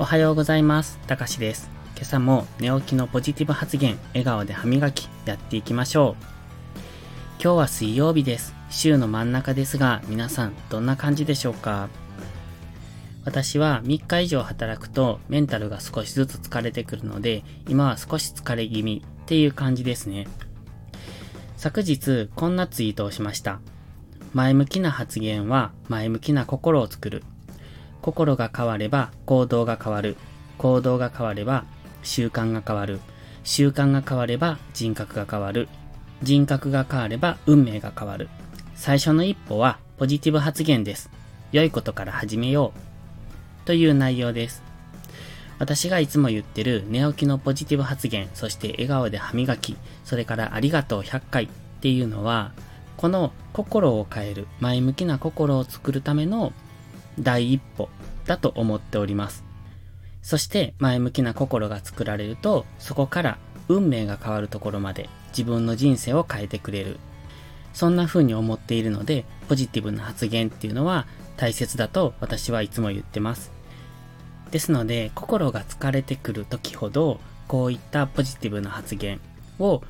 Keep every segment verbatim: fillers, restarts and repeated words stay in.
おはようございます。たかしです。今朝も寝起きのポジティブ発言、笑顔で歯磨き、やっていきましょう。今日は水曜日です。週の真ん中ですが、皆さんどんな感じでしょうか？私はみっか以上働くとメンタルが少しずつ疲れてくるので、今は少し疲れ気味っていう感じですね。昨日こんなツイートをしました。前向きな発言は前向きな心を作る。心が変われば行動が変わる。行動が変われば習慣が変わる。習慣が変われば人格が変わる。人格が変われば運命が変わる。最初の一歩はポジティブ発言です。良いことから始めようという内容です。私がいつも言ってる寝起きのポジティブ発言、そして笑顔で歯磨き、それからありがとうひゃっかいっていうのは、この心を変える、前向きな心を作るための第一歩だと思っております。そして前向きな心が作られると、そこから運命が変わるところまで自分の人生を変えてくれる。そんな風に思っているので、ポジティブな発言っていうのは大切だと私はいつも言ってます。ですので、心が疲れてくる時ほど、こういったポジティブな発言を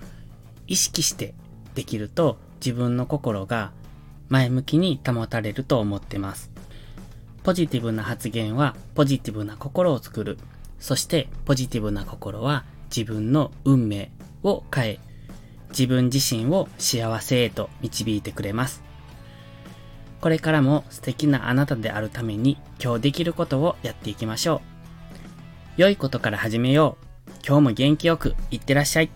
意識してできると、自分の心が前向きに保たれると思ってます。ポジティブな発言はポジティブな心を作る。そしてポジティブな心は自分の運命を変え、自分自身を幸せへと導いてくれます。これからも素敵なあなたであるために、今日できることをやっていきましょう。良いことから始めよう。今日も元気よくいってらっしゃい。